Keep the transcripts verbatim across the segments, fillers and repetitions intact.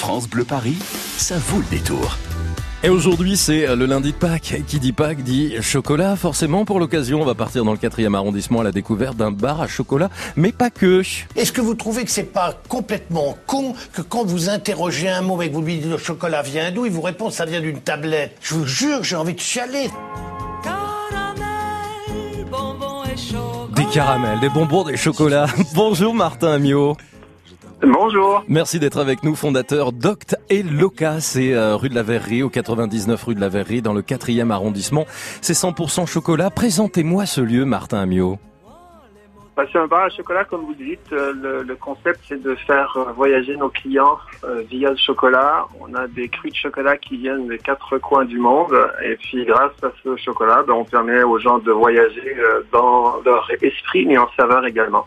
France Bleu Paris, ça vaut le détour. Et aujourd'hui, c'est le lundi de Pâques. Qui dit Pâques dit chocolat. Forcément, pour l'occasion, on va partir dans le quatrième arrondissement à la découverte d'un bar à chocolat, mais pas que. Est-ce que vous trouvez que c'est pas complètement con que quand vous interrogez un mot et que vous lui dites le chocolat vient d'où, il vous répond ça vient d'une tablette? Je vous jure, j'ai envie de chialer. Caramel, bonbons et chocolat. Des caramels, des bonbons, des chocolats. Bonjour Martin Amiau. Bonjour. Merci d'être avec nous, fondateur d'Hoct et Loca. C'est euh, rue de la Verrerie, au quatre-vingt-dix-neuf rue de la Verrerie, dans le quatrième arrondissement. C'est cent pour cent chocolat. Présentez-moi ce lieu, Martin Amiau. Bah, c'est un bar à chocolat, comme vous dites. Euh, le, le concept, c'est de faire euh, voyager nos clients euh, via le chocolat. On a des crus de chocolat qui viennent des quatre coins du monde. Et puis, grâce à ce chocolat, bah, on permet aux gens de voyager euh, dans leur esprit, mais en saveur également.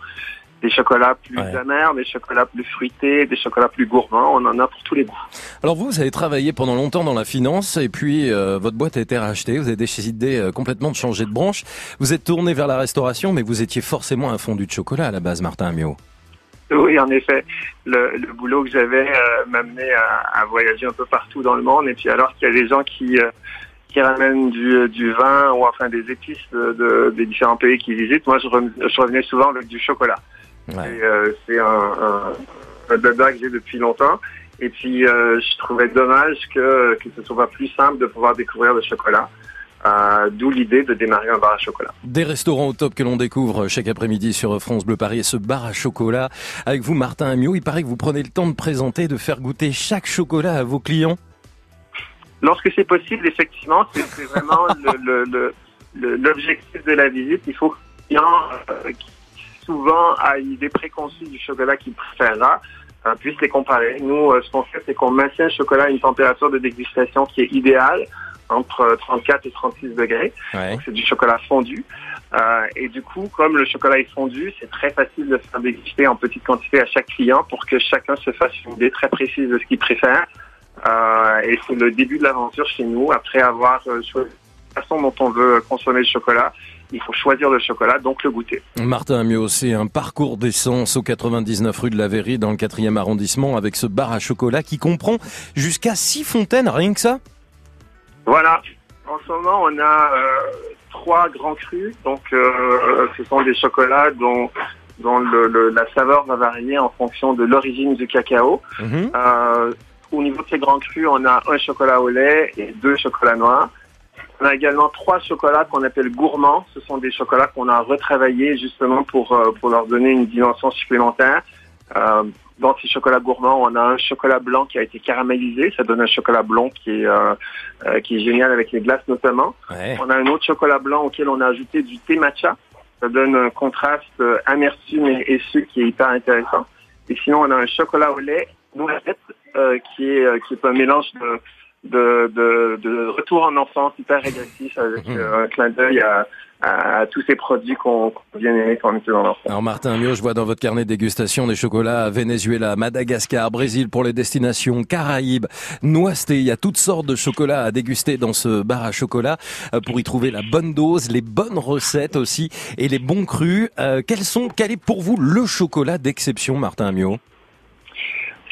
Des chocolats plus ouais. amers, des chocolats plus fruités, des chocolats plus gourmands, on en a pour tous les goûts. Alors vous, vous avez travaillé pendant longtemps dans la finance et puis euh, votre boîte a été rachetée, vous avez décidé euh, complètement de changer de branche. Vous êtes tourné vers la restauration, mais vous étiez forcément un fondu de chocolat à la base, Martin Amiau. Oui, en effet. Le, le boulot que j'avais euh, m'amenait à, à voyager un peu partout dans le monde et puis alors qu'il y a des gens qui... Euh, qui ramènent du, du vin ou enfin des épices de, de, des différents pays qu'ils visitent. Moi, je, re, je revenais souvent avec du chocolat. Ouais. Et, euh, c'est un dada que j'ai depuis longtemps. Et puis, euh, je trouvais dommage que, que ce soit pas plus simple de pouvoir découvrir le chocolat. Euh, d'où l'idée de démarrer un bar à chocolat. Des restaurants au top que l'on découvre chaque après-midi sur France Bleu Paris et ce bar à chocolat. Avec vous, Martin Amiau, il paraît que vous prenez le temps de présenter, de faire goûter chaque chocolat à vos clients. Lorsque c'est possible, effectivement, c'est, c'est vraiment le, le, le, l'objectif de la visite. Il faut que les clients, souvent, à une idée préconçue du chocolat qu'ils préfèrent, euh, puissent les comparer. Nous, euh, ce qu'on fait, c'est qu'on maintient le chocolat à une température de dégustation qui est idéale, entre trente-quatre et trente-six degrés. Ouais. Donc, c'est du chocolat fondu. Euh, et du coup, comme le chocolat est fondu, c'est très facile de faire déguster en petite quantité à chaque client pour que chacun se fasse une idée très précise de ce qu'il préfère. Euh, et c'est le début de l'aventure chez nous. Après avoir euh, choisi la façon dont on veut consommer le chocolat, il faut choisir le chocolat, donc le goûter. Martin Amiau, c'est un parcours d'essence au quatre-vingt-dix-neuf rue de la Verrerie, dans le quatrième arrondissement, avec ce bar à chocolat qui comprend jusqu'à six fontaines, rien que ça. Voilà. En ce moment, on a euh, trois grands crus. Donc, euh, ce sont des chocolats dont... dont le, le, la saveur va varier en fonction de l'origine du cacao. Mmh. Euh, Au niveau de ces grands crus, on a un chocolat au lait et deux chocolats noirs. On a également trois chocolats qu'on appelle gourmands. Ce sont des chocolats qu'on a retravaillés justement pour, pour leur donner une dimension supplémentaire. Euh, dans ces chocolats gourmands, on a un chocolat blanc qui a été caramélisé. Ça donne un chocolat blond qui est, euh, qui est génial avec les glaces notamment. Ouais. On a un autre chocolat blanc auquel on a ajouté du thé matcha. Ça donne un contraste euh, amertume et, et sucre qui est hyper intéressant. Et sinon, on a un chocolat au lait noisette, euh, qui est euh, qui est un mélange de de de, de retour en enfance hyper régatif avec euh, un clin d'œil à, à, à tous ces produits qu'on, qu'on vient aimer quand on était dans l'enfance. Alors Martin Amiau, je vois dans votre carnet de dégustation des chocolats à Venezuela, Madagascar, Brésil pour les destinations, Caraïbes, noiseté. Il y a toutes sortes de chocolats à déguster dans ce bar à chocolat pour y trouver la bonne dose, les bonnes recettes aussi et les bons crus. Euh, quels sont quel est pour vous le chocolat d'exception, Martin Amiau?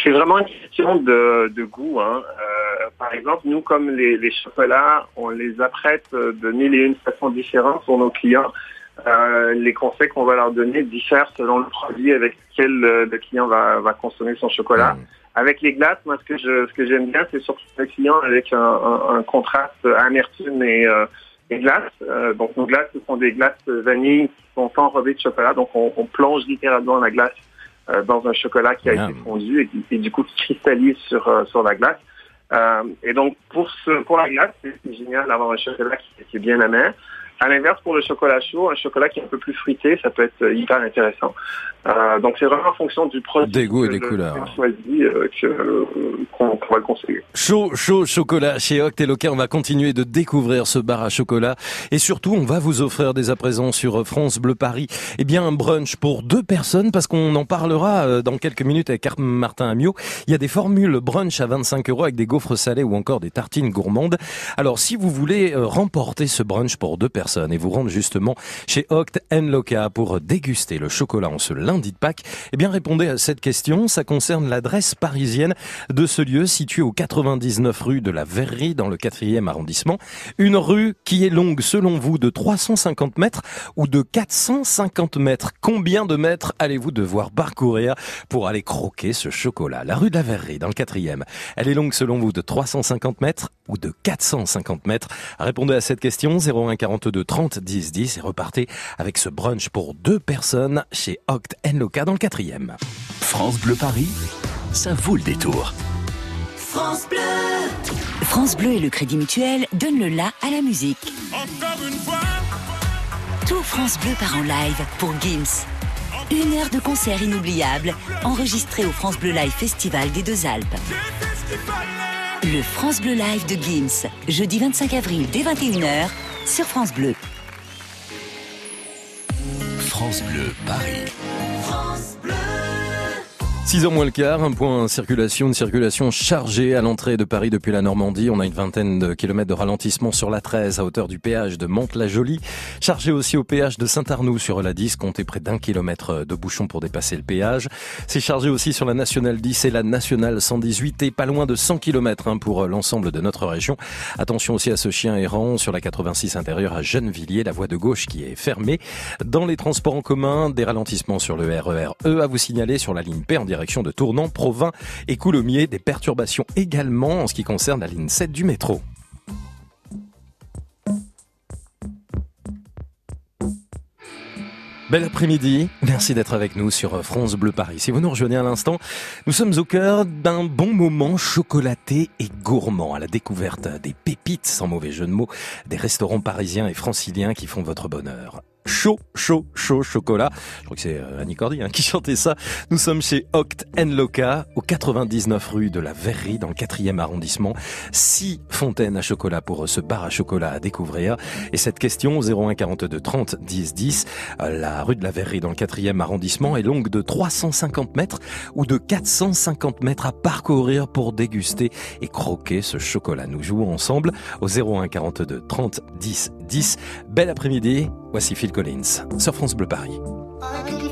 C'est vraiment une question de, de goût. Hein. Euh, par exemple, nous, comme les, les chocolats, on les apprête de mille et une façons différentes pour nos clients. Euh, les conseils qu'on va leur donner diffèrent selon le produit avec lequel le, le client va, va consommer son chocolat. Mmh. Avec les glaces, moi, ce que je, ce que j'aime bien, c'est surtout le client avec un, un, un contraste amertume et, euh, et glace. Euh, donc, nos glaces, ce sont des glaces vanille qui sont enrobées de chocolat. Donc, on, on plonge littéralement la glace dans un chocolat qui a yeah. été fondu et, et du coup qui cristallise sur euh, sur la glace. Euh, et donc pour ce pour la glace, c'est, c'est génial d'avoir un chocolat qui, qui est bien amer. À l'inverse, pour le chocolat chaud, un chocolat qui est un peu plus fruité, ça peut être hyper intéressant. Euh, donc c'est vraiment en fonction du produit, des goûts et des couleurs choisi euh, que, euh, qu'on, qu'on va le conseiller. Chaud, chaud, chocolat chez Hoct et Loca. On va continuer de découvrir ce bar à chocolat et surtout on va vous offrir dès à présent sur France Bleu Paris eh bien un brunch pour deux personnes parce qu'on en parlera dans quelques minutes avec Martin Amiau. Il y a des formules brunch à vingt-cinq euros avec des gaufres salées ou encore des tartines gourmandes. Alors si vous voulez remporter ce brunch pour deux personnes, personnes et vous rendre justement chez Hoct et Loca pour déguster le chocolat en ce lundi de Pâques, eh bien répondez à cette question. Ça concerne l'adresse parisienne de ce lieu situé au quatre-vingt-dix-neuf rue de la Verrerie dans le quatrième arrondissement. Une rue qui est longue selon vous de trois cent cinquante mètres ou de quatre cent cinquante mètres. Combien de mètres allez-vous devoir parcourir pour aller croquer ce chocolat? La rue de la Verrerie dans le quatrième, elle est longue selon vous de trois cent cinquante mètres ou de quatre cent cinquante mètres? Répondez à cette question, zéro un quarante-deux trente dix dix, et repartez avec ce brunch pour deux personnes chez Hoct et Loca dans le quatrième. France Bleu Paris, ça vaut le détour. France Bleu. France Bleu et le Crédit Mutuel donnent le la à la musique. Encore une fois. Tout France Bleu part en live pour Gims. Une heure de concert inoubliable, enregistré au France Bleu Live Festival des Deux Alpes. Le France Bleu Live de Gims, jeudi vingt-cinq avril dès vingt et une heures sur France Bleu. France Bleu Paris. France Bleu. six heures moins le quart, un point circulation, une circulation chargée à l'entrée de Paris depuis la Normandie. On a une vingtaine de kilomètres de ralentissement sur la treize à hauteur du péage de Mantes-la-Jolie. Chargé aussi au péage de Saint-Arnoux sur la dix, comptez près d'un kilomètre de bouchon pour dépasser le péage. C'est chargé aussi sur la Nationale dix et la Nationale cent dix-huit et pas loin de cent kilomètres pour l'ensemble de notre région. Attention aussi à ce chien errant sur la quatre-vingt-six intérieure à Gennevilliers, la voie de gauche qui est fermée. Dans les transports en commun, des ralentissements sur le R E R E à vous signaler sur la ligne P en direction de Tournan, Provins et Coulommiers. Des perturbations également en ce qui concerne la ligne sept du métro. Bel après-midi, merci d'être avec nous sur France Bleu Paris. Si vous nous rejoignez à l'instant, nous sommes au cœur d'un bon moment chocolaté et gourmand, à la découverte des pépites, sans mauvais jeu de mots, des restaurants parisiens et franciliens qui font votre bonheur. Chaud, chaud, chaud chocolat. Je crois que c'est Annie Cordy hein, qui chantait ça. Nous sommes chez Hoct et Loca, au quatre-vingt-dix-neuf rue de la Verrerie, dans le quatrième arrondissement. Six fontaines à chocolat pour ce bar à chocolat à découvrir. Et cette question, zéro un quarante-deux trente dix dix, la rue de la Verrerie dans le quatrième arrondissement est longue de trois cent cinquante mètres ou de quatre cent cinquante mètres à parcourir pour déguster et croquer ce chocolat. Nous jouons ensemble au zéro un quarante-deux trente dix dix. Bel après-midi. Voici Phil Collins sur France Bleu Paris. Thank you.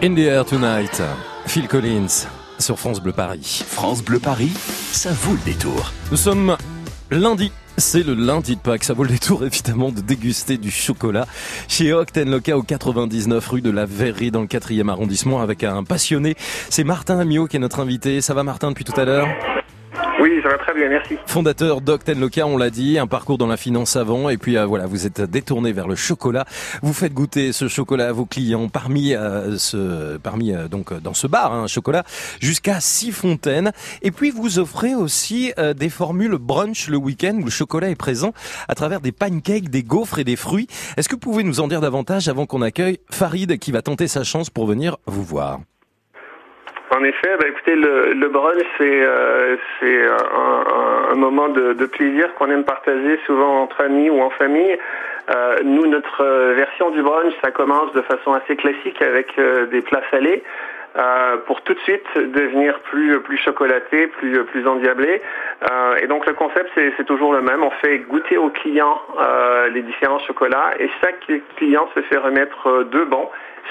In the Air Tonight, Phil Collins sur France Bleu Paris. France Bleu Paris, ça vaut le détour. Nous sommes lundi. C'est le lundi de Pâques, ça vaut le détour évidemment de déguster du chocolat chez Hoct et Loca au quatre-vingt-dix-neuf rue de la Verrerie dans le quatrième arrondissement avec un passionné. C'est Martin Amiau qui est notre invité. Ça va Martin depuis tout à l'heure ? Oui, ça va très bien, merci. Fondateur d'Hoct et Loca, on l'a dit, un parcours dans la finance avant, et puis euh, voilà, vous êtes détourné vers le chocolat. Vous faites goûter ce chocolat à vos clients, parmi euh, ce, parmi euh, donc dans ce bar, hein, chocolat, jusqu'à six fontaines. Et puis vous offrez aussi euh, des formules brunch le week-end où le chocolat est présent à travers des pancakes, des gaufres et des fruits. Est-ce que vous pouvez nous en dire davantage avant qu'on accueille Farid qui va tenter sa chance pour venir vous voir ? En effet, bah écoutez, le, le brunch, c'est, euh, c'est un, un moment de, de plaisir qu'on aime partager souvent entre amis ou en famille. Euh, nous, notre version du brunch, ça commence de façon assez classique avec euh, des plats salés euh, pour tout de suite devenir plus, plus chocolaté, plus, plus endiablé. Euh, et donc le concept, c'est, c'est toujours le même. On fait goûter aux clients euh, les différents chocolats et chaque client se fait remettre euh, deux bons.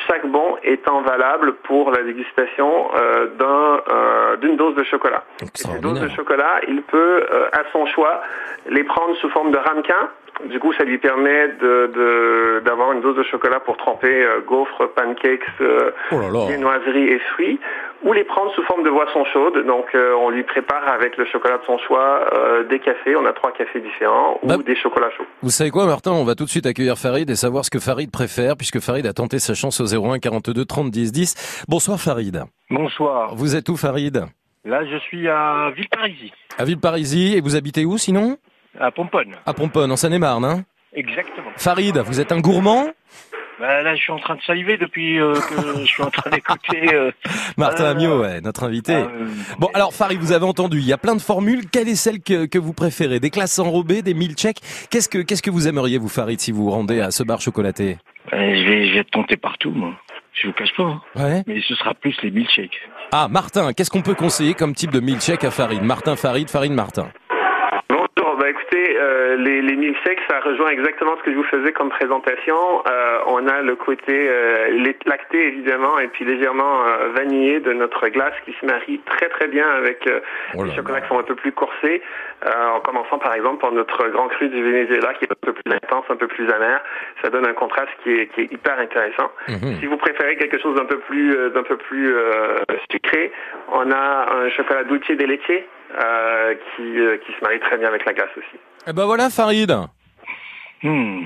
Chaque bon étant valable pour la dégustation euh, d'un, euh, d'une dose de chocolat. Ces doses de chocolat, il peut, euh, à son choix, les prendre sous forme de ramequin. Du coup, ça lui permet de, de, d'avoir une dose de chocolat pour tremper euh, gaufres, pancakes, euh, oh là là. Viennoiseries et fruits, ou les prendre sous forme de boisson chaude. Donc, euh, on lui prépare avec le chocolat de son choix euh, des cafés. On a trois cafés différents ou bah, des chocolats chauds. Vous savez quoi, Martin ? On va tout de suite accueillir Farid et savoir ce que Farid préfère, puisque Farid a tenté sa chance au zéro un quarante-deux trente dix dix. Bonsoir, Farid. Bonsoir. Vous êtes où, Farid ? Là, je suis à Villeparisis. À Villeparisis. Et vous habitez où, sinon ? À Pomponne. À Pomponne, en Seine-et-Marne, hein ? Exactement. Farid, vous êtes un gourmand ? Bah là, je suis en train de saliver depuis euh, que je suis en train d'écouter... Euh, Martin euh, Amiau, ouais, notre invité. Euh, bon, alors Farid, vous avez entendu, il y a plein de formules. Quelle est celle que, que vous préférez ? Des glaces enrobées, des milkshakes ? Qu'est-ce que, qu'est-ce que vous aimeriez, vous, Farid, si vous vous rendez à ce bar chocolaté ? euh, je, vais, je vais tenter partout, moi. Je vous cache pas, hein. Ouais. Mais ce sera plus les milkshakes. Ah, Martin, qu'est-ce qu'on peut conseiller comme type de milkshake à Farid ? Martin, Farid, Farid, Martin. Écoutez, euh, les, les milkshakes, ça rejoint exactement ce que je vous faisais comme présentation. Euh, on a le côté euh, lacté, évidemment, et puis légèrement euh, vanillé de notre glace qui se marie très très bien avec euh, oh les chocolats qui sont un peu plus corsés, euh, en commençant par exemple par notre grand cru du Venezuela qui est un peu plus intense, un peu plus amer. Ça donne un contraste qui est, qui est hyper intéressant. Mm-hmm. Si vous préférez quelque chose d'un peu plus, euh, d'un peu plus euh, sucré, on a un chocolat dulce de leche. Euh, qui, euh, qui se marie très bien avec la glace aussi. Et ben voilà Farid. Hmm.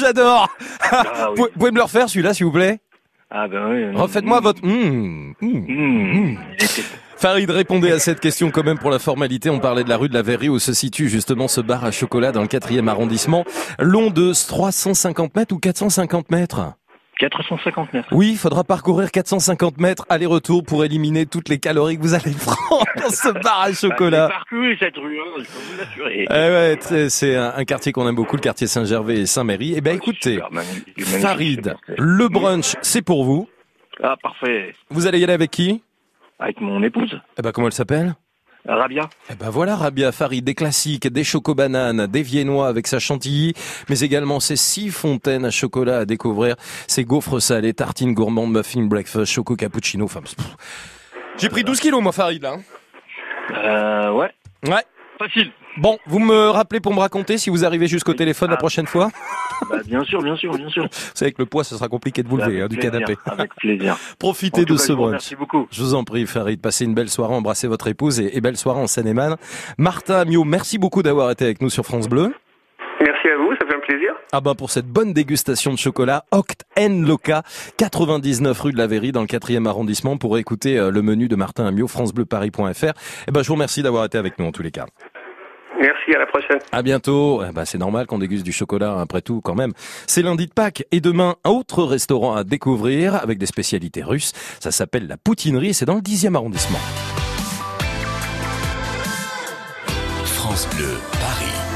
J'adore. Ah, oui. Vous pouvez me le refaire celui-là s'il vous plaît ? Ah ben oui. Refaites-moi mmh. votre... Mmh. Mmh. Mmh. Farid, répondez à cette question quand même pour la formalité. On parlait de la rue de la Verrerie où se situe justement ce bar à chocolat dans le quatrième arrondissement. Long de trois cent cinquante mètres ou quatre cent cinquante mètres ? quatre cent cinquante mètres. Oui, il faudra parcourir quatre cent cinquante mètres aller-retour pour éliminer toutes les calories que vous allez prendre dans ce bar à chocolat. Bah, parcouru cette rue, hein, je peux vous l'assurer. Eh ouais, c'est, c'est un, un quartier qu'on aime beaucoup, le quartier Saint-Gervais et Saint-Méry. Eh ben, écoutez, Farid, le brunch, c'est pour vous. Ah, parfait. Vous allez y aller avec qui ? Avec mon épouse. Eh ben, comment elle s'appelle ? Rabia. Eh ben voilà Rabia, Farid, des classiques, des chocobananes, des viennois avec sa chantilly, mais également ces six fontaines à chocolat à découvrir, ces gaufres salées, tartines gourmandes, muffins, breakfast, choco cappuccino. Enfin, j'ai pris douze kilos moi Farid là. Euh ouais. Ouais. Facile. Bon, vous me rappelez pour me raconter si vous arrivez jusqu'au téléphone ah. la prochaine fois ? Bah, bien sûr, bien sûr, bien sûr. Vous savez que le poids, ce sera compliqué de vous lever hein, du canapé. Avec plaisir. Profitez de ce brunch. Merci beaucoup. Je vous en prie, Farid. Passez une belle soirée, embrassez votre épouse et, et belle soirée en Seine-et-Marne. Martin Amiau, merci beaucoup d'avoir été avec nous sur France Bleu. Merci à vous, ça fait un plaisir. Ah ben pour cette bonne dégustation de chocolat, Hoct et Loca, quatre-vingt-dix-neuf rue de la Verrerie dans le quatrième arrondissement pour écouter le menu de Martin Amiau, france bleu paris point f r. Eh ben je vous remercie d'avoir été avec nous en tous les cas. Merci, à la prochaine. À bientôt. Eh ben, c'est normal qu'on déguste du chocolat, après tout, quand même. C'est lundi de Pâques. Et demain, un autre restaurant à découvrir, avec des spécialités russes. Ça s'appelle la Poutinerie, c'est dans le dixième arrondissement. France Bleu, Paris.